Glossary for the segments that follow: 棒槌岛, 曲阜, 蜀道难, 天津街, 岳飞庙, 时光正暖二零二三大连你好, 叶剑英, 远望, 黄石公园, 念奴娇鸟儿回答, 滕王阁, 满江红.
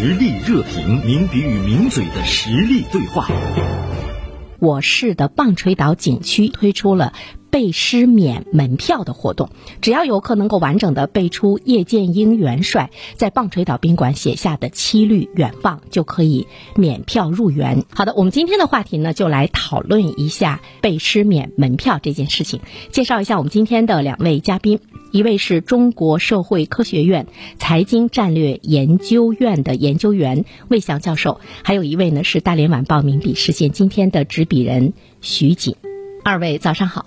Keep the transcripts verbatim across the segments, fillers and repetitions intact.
实力热评，名笔与名嘴的实力对话。我市的棒槌岛景区推出了背诗免门票的活动，只要游客能够完整的背出叶剑英元帅在棒槌岛宾馆写下的七律远望，就可以免票入园。好的，我们今天的话题呢，就来讨论一下背诗免门票这件事情。介绍一下我们今天的两位嘉宾，一位是中国社会科学院财经战略研究院的研究员魏翔教授，还有一位呢是大连晚报名笔视线今天的执笔人徐锦。二位早上好。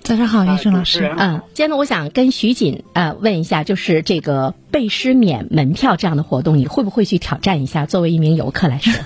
早上好，袁胜老师。嗯，今天呢，我想跟徐锦呃问一下，就是这个背诗免门票这样的活动，你会不会去挑战一下？作为一名游客来说，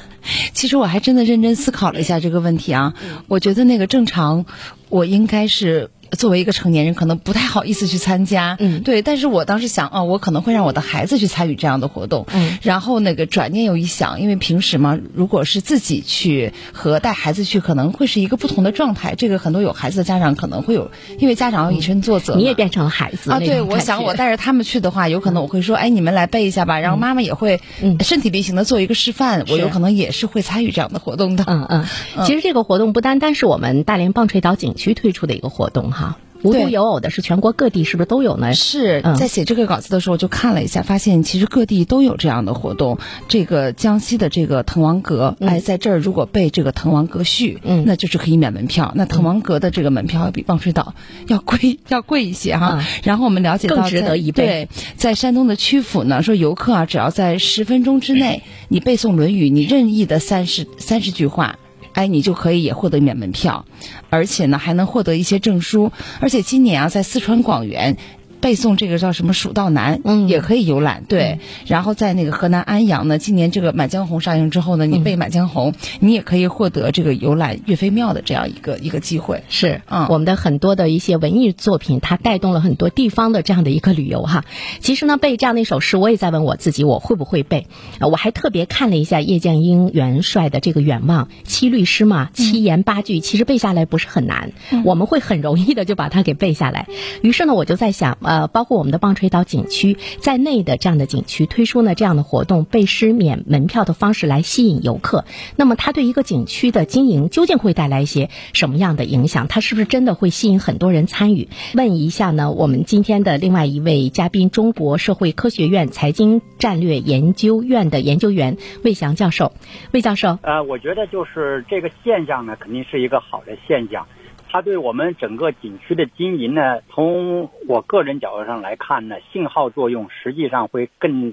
其实我还真的认真思考了一下这个问题啊。我觉得那个正常，我应该是作为一个成年人，可能不太好意思去参加。嗯，对。但是我当时想，哦，我可能会让我的孩子去参与这样的活动。嗯。然后那个转念又一想，因为平时嘛，如果是自己去和带孩子去，可能会是一个不同的状态。这个很多有孩子的家长可能会有，因为家长要以身作则、嗯。你也变成了孩子啊？对，我想我带着他们去的话，有可能我会说，哎，你们来背一下吧。然后妈妈也会身体力行的做一个示范。嗯、我有可能也是会参与这样的活动的。嗯嗯。其实这个活动不单单是我们大连棒槌岛景区推出的一个活动哈。无独有偶的是，全国各地是不是都有呢？是、嗯、在写这个稿子的时候就看了一下，发现其实各地都有这样的活动。这个江西的这个滕王阁、嗯、哎，在这儿如果背这个滕王阁序、嗯、那就是可以免门票。那滕王阁的这个门票要比棒槌岛要贵要贵一些哈、嗯。然后我们了解到更值得一背。对，在山东的曲阜呢，说游客啊，只要在十分钟之内你背诵《论语》，你任意的三十三十句话，哎，你就可以也获得免门票，而且呢还能获得一些证书。而且今年啊，在四川广元背诵这个叫什么《蜀道难》，嗯，也可以游览。对、嗯，然后在那个河南安阳呢，今年这个《满江红》上映之后呢，你背《满江红》，你也可以获得这个游览岳飞庙的这样一个一个机会。是，嗯，我们的很多的一些文艺作品，它带动了很多地方的这样的一个旅游哈。其实呢，背这样的一首诗，我也在问我自己，我会不会背？呃、我还特别看了一下叶剑英元帅的这个远望七律诗嘛，七言八句、嗯，其实背下来不是很难、嗯，我们会很容易的就把它给背下来。于是呢，我就在想。呃，包括我们的棒槌岛景区在内的这样的景区推出呢这样的活动，背诗免门票的方式来吸引游客，那么它对一个景区的经营究竟会带来一些什么样的影响？它是不是真的会吸引很多人参与？问一下呢，我们今天的另外一位嘉宾，中国社会科学院财经战略研究院的研究员魏翔教授。魏教授，呃，我觉得就是这个现象呢，肯定是一个好的现象。它对我们整个景区的经营呢，从我个人角度上来看呢，信号作用实际上会更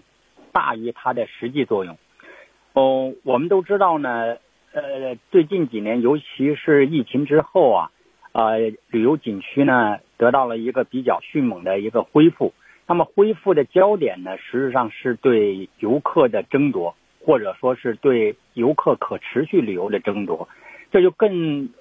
大于它的实际作用。哦，我们都知道呢，呃，最近几年，尤其是疫情之后啊，呃，旅游景区呢得到了一个比较迅猛的一个恢复。那么恢复的焦点呢，实际上是对游客的争夺，或者说是对游客可持续旅游的争夺，这就更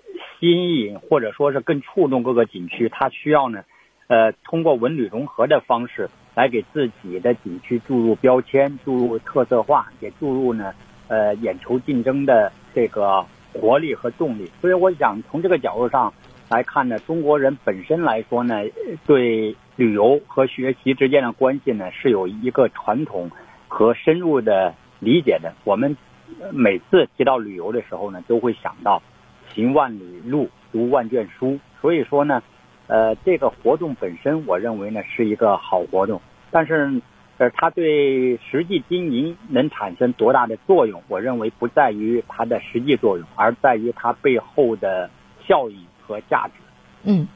吸引或者说是更触动各个景区，它需要呢，呃，通过文旅融合的方式来给自己的景区注入标签、注入特色化，也注入呢，呃，眼球竞争的这个活力和动力。所以我想从这个角度上来看呢，中国人本身来说呢，对旅游和学习之间的关系呢是有一个传统和深入的理解的。我们每次提到旅游的时候呢，都会想到行万里路，读万卷书。所以说呢，呃，这个活动本身，我认为呢是一个好活动，但是，呃，它对实际经营能产生多大的作用，我认为不在于它的实际作用，而在于它背后的效益和价值。嗯，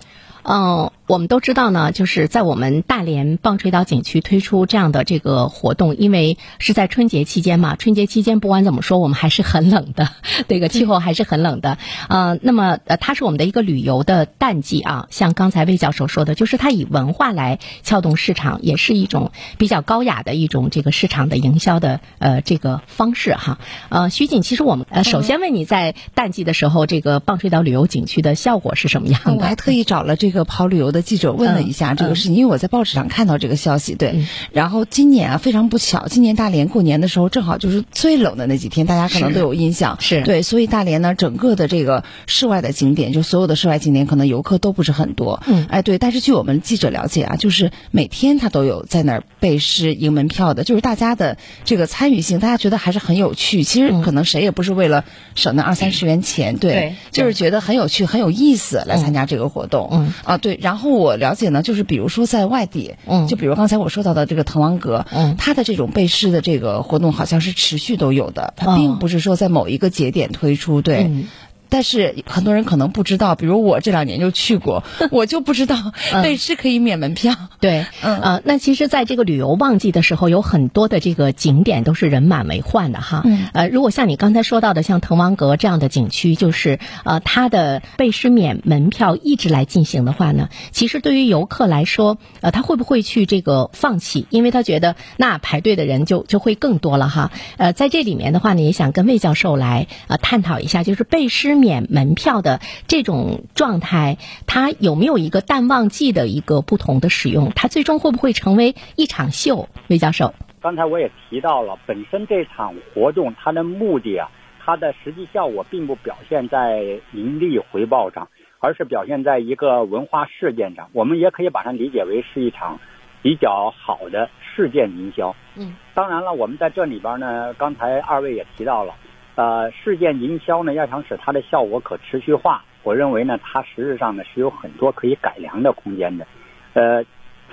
哦、呃。我们都知道呢，就是在我们大连棒槌岛景区推出这样的这个活动，因为是在春节期间嘛，春节期间不管怎么说，我们还是很冷的，这个气候还是很冷的。呃，那么呃，它是我们的一个旅游的淡季啊，像刚才魏教授说的，就是它以文化来撬动市场，也是一种比较高雅的一种这个市场的营销的呃这个方式哈。呃，徐锦，其实我们呃首先问你在淡季的时候，这个棒槌岛旅游景区的效果是什么样的？嗯、我还特意找了这个跑旅游的记者问了一下这个事情，嗯嗯、因为我在报纸上看到这个消息，对。嗯、然后今年啊非常不巧，今年大连过年的时候正好就是最冷的那几天，大家可能都有印象，是对，所以大连呢整个的这个室外的景点，就所有的室外景点可能游客都不是很多，嗯，哎对，但是据我们记者了解啊，就是每天他都有在那儿背诗迎门票的，就是大家的这个参与性，大家觉得还是很有趣。其实可能谁也不是为了省那二三十元钱，嗯、对，对就是觉得很有趣、很有意思来参加这个活动，嗯啊对。然后我了解呢，就是比如说在外地，嗯，就比如刚才我说到的这个滕王阁，嗯，它的这种背诗的这个活动好像是持续都有的，它并不是说在某一个节点推出，对。嗯但是很多人可能不知道，比如我这两年就去过，我就不知道背诗、嗯、可以免门票。对，嗯、呃，那其实在这个旅游旺季的时候，有很多的这个景点都是人满为患的哈。嗯、呃，如果像你刚才说到的，像滕王阁这样的景区，就是呃它的背诗免门票一直来进行的话呢，其实对于游客来说，呃，他会不会去这个放弃？因为他觉得那排队的人就就会更多了哈。呃，在这里面的话呢，也想跟魏教授来呃探讨一下，就是背诗免门票的这种状态，它有没有一个淡旺季的一个不同的使用？它最终会不会成为一场秀？魏教授，刚才我也提到了，本身这场活动它的目的啊，它的实际效果并不表现在盈利回报上，而是表现在一个文化事件上。我们也可以把它理解为是一场比较好的事件营销。嗯，当然了，我们在这里边呢，刚才二位也提到了。呃，事件营销呢，要想使它的效果可持续化，我认为呢，它实质上呢是有很多可以改良的空间的。呃，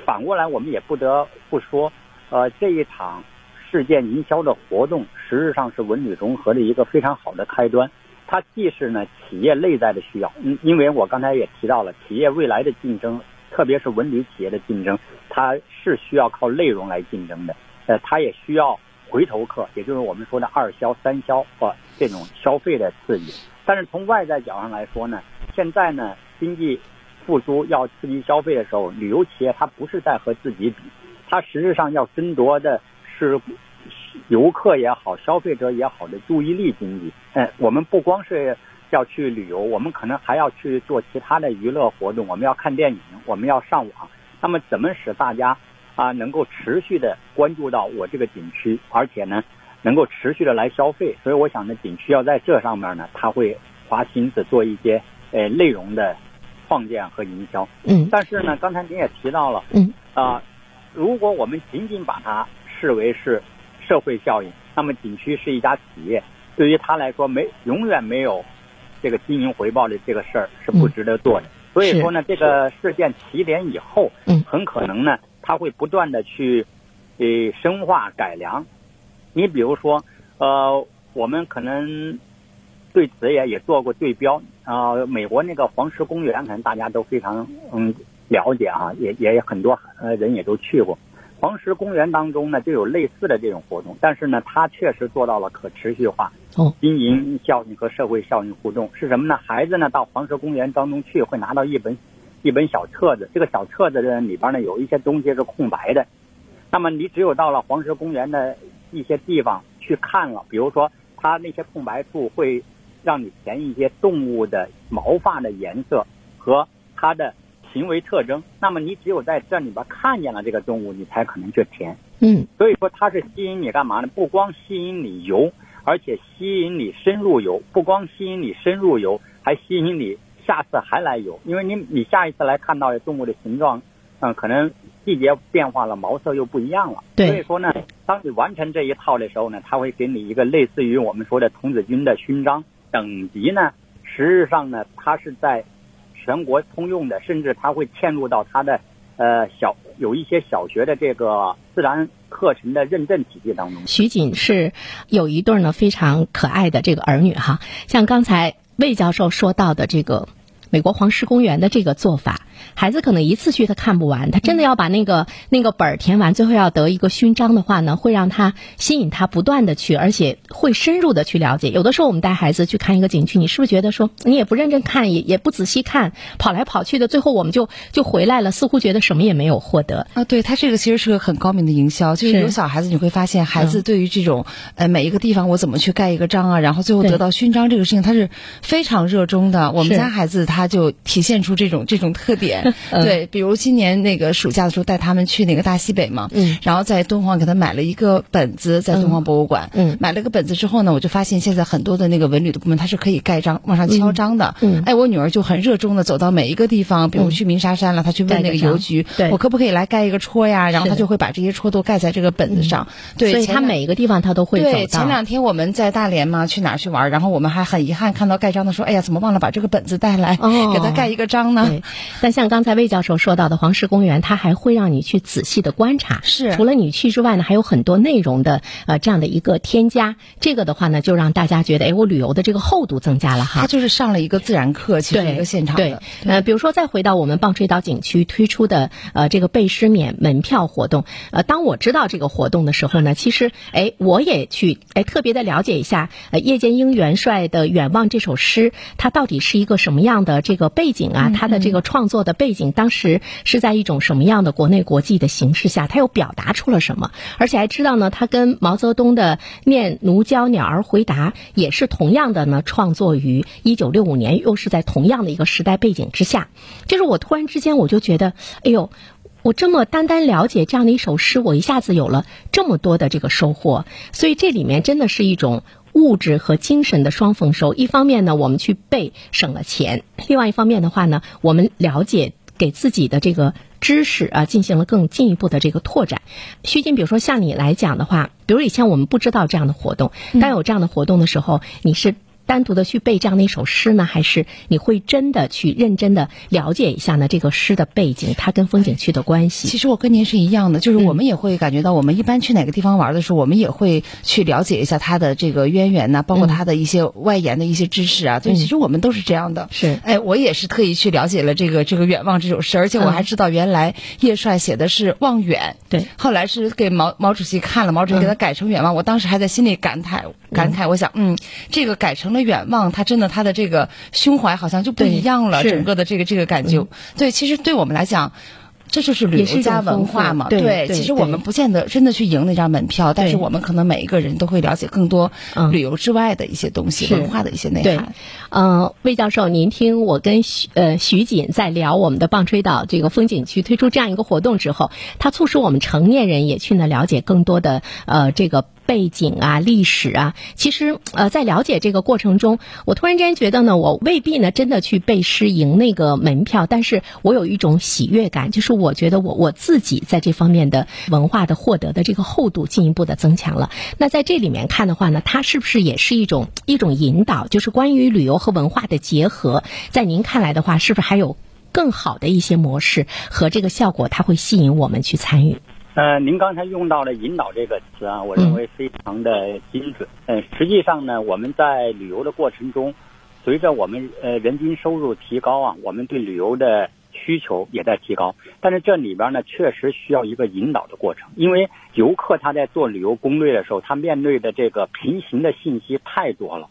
反过来我们也不得不说，呃，这一场事件营销的活动实质上是文旅融合的一个非常好的开端。它既是呢企业内在的需要，嗯，因为我刚才也提到了，企业未来的竞争，特别是文旅企业的竞争，它是需要靠内容来竞争的，呃，它也需要。回头客，也就是我们说的二销、三销啊，这种消费的刺激。但是从外在角上来说呢，现在呢经济复苏要刺激消费的时候，旅游企业它不是在和自己比，它实质上要争夺的是游客也好、消费者也好的注意力经济。嗯，我们不光是要去旅游，我们可能还要去做其他的娱乐活动，我们要看电影，我们要上网。那么怎么使大家？啊，能够持续的关注到我这个景区，而且呢，能够持续的来消费，所以我想呢，景区要在这上面呢，他会花心思做一些呃内容的创建和营销。嗯，但是呢，刚才您也提到了，嗯啊，如果我们仅仅把它视为是社会效应，那么景区是一家企业，对于他来说没永远没有这个经营回报的这个事儿是不值得做的。嗯、所以说呢，这个事件起点以后，嗯，很可能呢。他会不断的去，呃，深化改良。你比如说，呃，我们可能对此也也做过对标啊、呃。美国那个黄石公园，可能大家都非常嗯了解啊，也也很多呃人也都去过。黄石公园当中呢，就有类似的这种活动，但是呢，它确实做到了可持续化、经营效应和社会效应互动。是什么呢？孩子呢到黄石公园当中去，会拿到一本。一本小册子，这个小册子里边呢有一些东西是空白的，那么你只有到了黄石公园的一些地方去看了，比如说它那些空白处会让你填一些动物的毛发的颜色和它的行为特征，那么你只有在这里边看见了这个动物，你才可能去填。嗯，所以说它是吸引你干嘛呢？不光吸引你游，而且吸引你深入游，不光吸引你深入游，还吸引你下次还来游，因为你你下一次来看到动物的形状，嗯，可能季节变化了，毛色又不一样了。对，所以说呢，当你完成这一套的时候呢，它会给你一个类似于我们说的童子军的勋章等级呢。实际上呢，它是在全国通用的，甚至它会嵌入到它的呃小有一些小学的这个自然。课程的认证体系当中，徐锦是有一对呢非常可爱的这个儿女哈，像刚才魏教授说到的这个美国黄石公园的这个做法，孩子可能一次去他看不完，他真的要把那个那个本填完，最后要得一个勋章的话呢，会让他吸引他不断的去，而且会深入的去了解。有的时候我们带孩子去看一个景区，你是不是觉得说你也不认真看，也也不仔细看，跑来跑去的，最后我们就就回来了，似乎觉得什么也没有获得啊？对，他这个其实是个很高明的营销，就是有小孩子你会发现，孩子对于这种、嗯、呃每一个地方我怎么去盖一个章啊，然后最后得到勋章这个事情，他是非常热衷的。我们家孩子他就体现出这种这种特点。点。对，比如今年那个暑假的时候带他们去那个大西北嘛，嗯，然后在敦煌给他买了一个本子，在敦煌博物馆，嗯，买了个本子之后呢，我就发现现在很多的那个文旅的部门它是可以盖章往上敲章的，嗯，哎，我女儿就很热衷的走到每一个地方，比如去鸣沙山了，她去问那个邮局，我可不可以来盖一个戳呀？然后她就会把这些戳都盖在这个本子上，对，所以她每一个地方她都会走到。对，前两天我们在大连嘛，去哪儿去玩，然后我们还很遗憾看到盖章的说，哎呀，怎么忘了把这个本子带来，哦，给他盖一个章呢？对，但像刚才魏教授说到的黄石公园，它还会让你去仔细的观察，是除了你去之外呢，还有很多内容的呃这样的一个添加，这个的话呢就让大家觉得，哎，我旅游的这个厚度增加了哈。它就是上了一个自然课，其实一个现场的。对，对对呃，比如说再回到我们棒槌岛景区推出的呃这个背诗免门票活动，呃，当我知道这个活动的时候呢，其实哎我也去哎特别的了解一下呃叶剑英元帅的《远望》这首诗，它到底是一个什么样的这个背景啊？它的这个创作的背景，当时是在一种什么样的国内国际的形势下，它又表达出了什么？而且还知道呢，它跟毛泽东的《念奴娇鸟儿回答》也是同样的呢，创作于一九六五年，又是在同样的一个时代背景之下。就是我突然之间我就觉得，哎呦。我这么单单了解这样的一首诗，我一下子有了这么多的这个收获，所以这里面真的是一种物质和精神的双丰收。一方面呢，我们去背省了钱；另外一方面的话呢，我们了解给自己的这个知识啊进行了更进一步的这个拓展。徐静，比如说像你来讲的话，比如以前我们不知道这样的活动，当有这样的活动的时候，你是单独的去背这样的一首诗呢，还是你会真的去认真的了解一下呢这个诗的背景，它跟风景区的关系？其实我跟您是一样的，就是我们也会感觉到，我们一般去哪个地方玩的时候，我们也会去了解一下它的这个渊源呐，包括它的一些外延的一些知识啊。所以其实我们都是这样的。是，哎，我也是特意去了解了这个这个《远望》这首诗，而且我还知道原来叶帅写的是《望远》，对，后来是给毛毛主席看了，毛主席给他改成《远望》，我当时还在心里感慨感慨，我想，嗯，这个改成了。远望，他真的他的这个胸怀好像就不一样了，整个的这个这个感觉，嗯，对，其实对我们来讲，这就是旅游加文化嘛，对，对对，其实我们不见得真的去赢那张门票，但是我们可能每一个人都会了解更多旅游之外的一些东西，文化的一些内涵。呃，魏教授，您听我跟徐呃徐锦在聊我们的棒槌岛这个风景区推出这样一个活动之后，它促使我们成年人也去呢了解更多的呃这个背景啊，历史啊。其实呃在了解这个过程中，我突然之间觉得呢，我未必呢真的去背诗赢那个门票，但是我有一种喜悦感，就是我觉得我我自己在这方面的文化的获得的这个厚度进一步的增强了。那在这里面看的话呢，它是不是也是一种一种引导，就是关于旅游和文化的结合，在您看来的话，是不是还有更好的一些模式和这个效果，它会吸引我们去参与？呃，您刚才用到了“引导”这个词啊，我认为非常的精准。呃，实际上呢，我们在旅游的过程中，随着我们呃人均收入提高啊，我们对旅游的需求也在提高。但是这里边呢，确实需要一个引导的过程，因为游客他在做旅游攻略的时候，他面对的这个平行的信息太多了，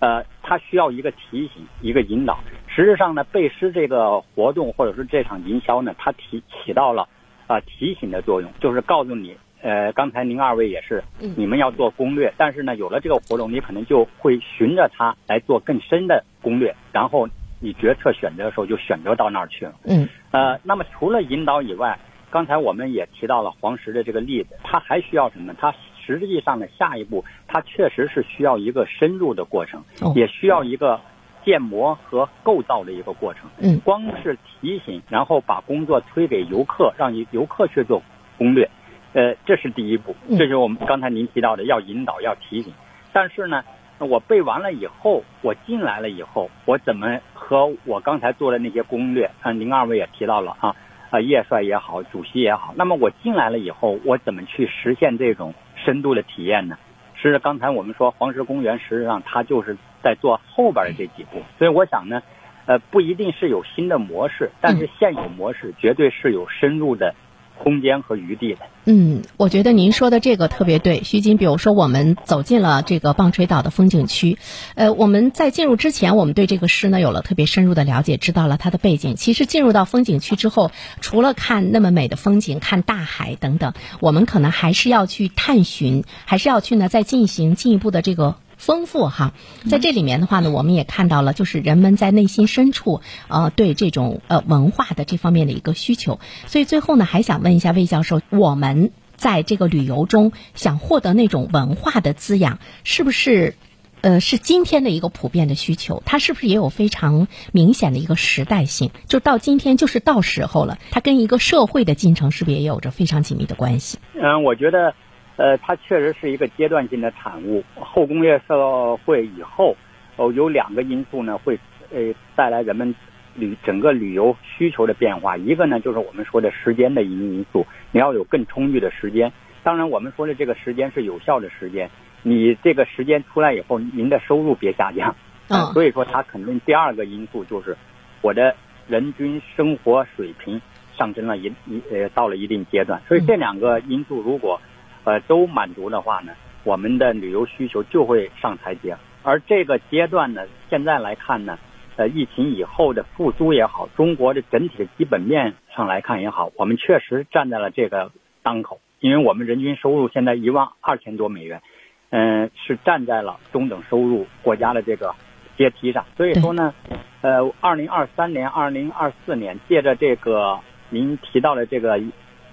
呃，他需要一个提醒，一个引导。实质上呢，背诗这个活动或者是这场营销呢，它起起到了。啊，提醒的作用，就是告诉你，呃，刚才您二位也是，你们要做攻略，但是呢，有了这个活动，你可能就会循着它来做更深的攻略，然后你决策选择的时候就选择到那儿去了。嗯，呃，那么除了引导以外，刚才我们也提到了黄石的这个例子，它还需要什么？它实际上的下一步，它确实是需要一个深入的过程，也需要一个建模和构造的一个过程，嗯，光是提醒，然后把工作推给游客，让游客去做攻略，呃，这是第一步，这就是我们刚才您提到的，要引导，要提醒。但是呢，我背完了以后，我进来了以后，我怎么和我刚才做的那些攻略，啊，您二位也提到了啊，啊，叶帅也好，主席也好，那么我进来了以后，我怎么去实现这种深度的体验呢？是刚才我们说黄石公园，实际上它就是在做后边的这几步，所以我想呢，呃，不一定是有新的模式，但是现有模式绝对是有深入的空间和余地的。嗯，我觉得您说的这个特别对，徐锦。比如说，我们走进了这个棒槌岛的风景区，呃，我们在进入之前，我们对这个诗呢有了特别深入的了解，知道了它的背景。其实进入到风景区之后，除了看那么美的风景、看大海等等，我们可能还是要去探寻，还是要去呢再进行进一步的这个丰富哈。在这里面的话呢，我们也看到了，就是人们在内心深处呃对这种呃文化的这方面的一个需求。所以最后呢，还想问一下魏教授，我们在这个旅游中想获得那种文化的滋养，是不是呃是今天的一个普遍的需求？它是不是也有非常明显的一个时代性？就到今天就是到时候了，它跟一个社会的进程是不是也有着非常紧密的关系？嗯，我觉得呃，它确实是一个阶段性的产物。后工业社会以后，哦，有两个因素呢，会呃带来人们旅整个旅游需求的变化。一个呢，就是我们说的时间的因素，你要有更充裕的时间。当然，我们说的这个时间是有效的时间，你这个时间出来以后，您的收入别下降。嗯，所以说它肯定第二个因素就是我的人均生活水平上升了一一呃到了一定阶段。所以这两个因素如果呃，都满足的话呢，我们的旅游需求就会上台阶。而这个阶段呢，现在来看呢，呃，疫情以后的复苏也好，中国的整体的基本面上来看也好，我们确实站在了这个当口。因为我们人均收入现在一万二千多美元，嗯、呃，是站在了中等收入国家的这个阶梯上。所以说呢，呃，二零二三年、二零二四年，借着这个您提到的这个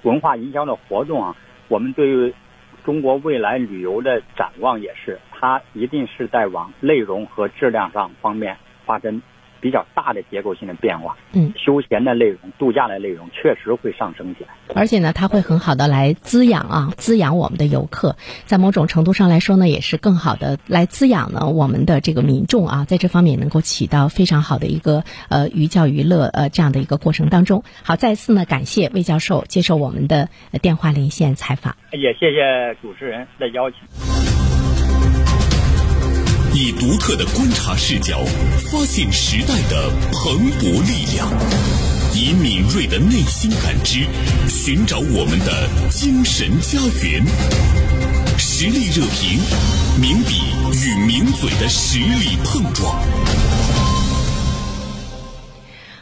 文化营销的活动啊，我们对于中国未来旅游的展望也是，它一定是在往内容和质量上方面发生比较大的结构性的变化。嗯，休闲的内容、度假的内容确实会上升起来，而且呢，它会很好的来滋养啊，滋养我们的游客。在某种程度上来说呢，也是更好的来滋养呢我们的这个民众啊，在这方面能够起到非常好的一个呃寓教于乐呃这样的一个过程当中。好，再次呢感谢魏教授接受我们的电话连线采访，也谢谢主持人的邀请。以独特的观察视角，发现时代的蓬勃力量；以敏锐的内心感知，寻找我们的精神家园。实力热评，名笔与名嘴的实力碰撞。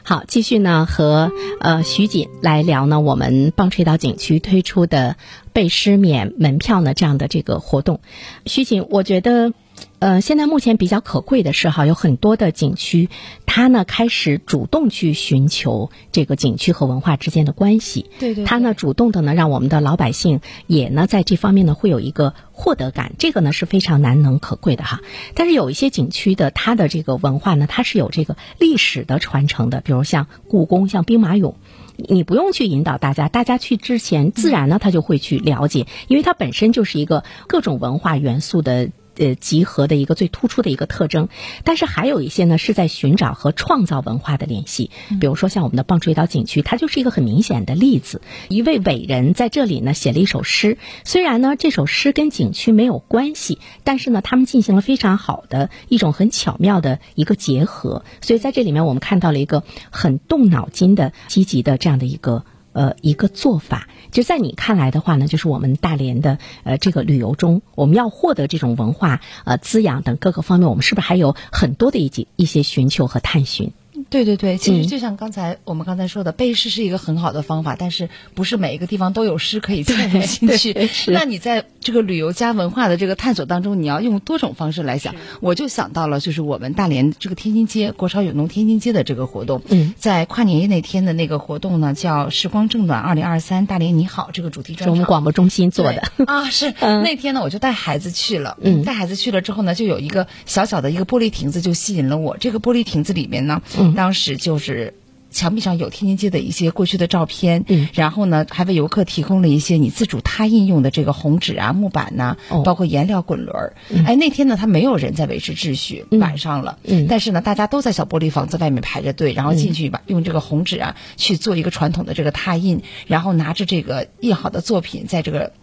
好，继续呢和呃徐锦来聊呢，我们棒槌岛景区推出的背诗免门票呢这样的这个活动。徐锦，我觉得呃，现在目前比较可贵的是哈，有很多的景区，它呢开始主动去寻求这个景区和文化之间的关系。对 对, 对。它呢主动的呢让我们的老百姓也呢在这方面呢会有一个获得感，这个呢是非常难能可贵的哈。但是有一些景区的它的这个文化呢，它是有这个历史的传承的，比如像故宫、像兵马俑。你不用去引导大家，大家去之前自然呢他就会去了解，因为它本身就是一个各种文化元素的呃集合的一个最突出的一个特征。但是还有一些呢是在寻找和创造文化的联系，比如说像我们的棒槌岛景区，它就是一个很明显的例子。一位伟人在这里呢写了一首诗，虽然呢这首诗跟景区没有关系，但是呢他们进行了非常好的一种很巧妙的一个结合。所以在这里面我们看到了一个很动脑筋的积极的这样的一个呃，一个做法。就在你看来的话呢，就是我们大连的呃这个旅游中，我们要获得这种文化呃滋养等各个方面，我们是不是还有很多的一些一些寻求和探寻？对对对，其实就像刚才、嗯、我们刚才说的，背诗是一个很好的方法，但是不是每一个地方都有诗可以参与进去。那你在这个旅游加文化的这个探索当中，你要用多种方式来想。我就想到了，就是我们大连这个天津街国潮有农天津街的这个活动，嗯，在跨年夜那天的那个活动呢，叫《时光正暖二零二三大连你好》这个主题专场，我们广播中心做的啊，是、嗯、那天呢，我就带孩子去了，嗯，带孩子去了之后呢，就有一个小小的一个玻璃亭子就吸引了我。这个玻璃亭子里面呢，嗯。当时就是墙壁上有天津街的一些过去的照片，嗯，然后呢还为游客提供了一些你自主拓印用的这个红纸啊、木板呐、啊哦，包括颜料滚轮儿、嗯。哎，那天呢他没有人在维持秩序，嗯、晚上了、嗯，但是呢大家都在小玻璃房子外面排着队，然后进去把、嗯、用这个红纸啊去做一个传统的这个拓印，然后拿着这个印好的作品在这个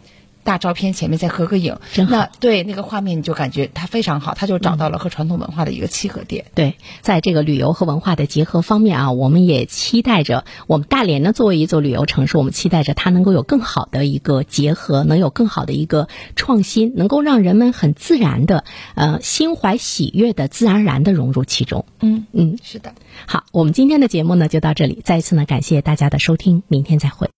大照片前面再合个影，那对那个画面你就感觉它非常好，它就找到了和传统文化的一个契合点、嗯、对，在这个旅游和文化的结合方面啊，我们也期待着我们大连呢作为一座旅游城市，我们期待着它能够有更好的一个结合，能有更好的一个创新，能够让人们很自然的呃心怀喜悦的自然而然的融入其中。嗯嗯，是的。好，我们今天的节目呢就到这里，再一次呢感谢大家的收听，明天再会。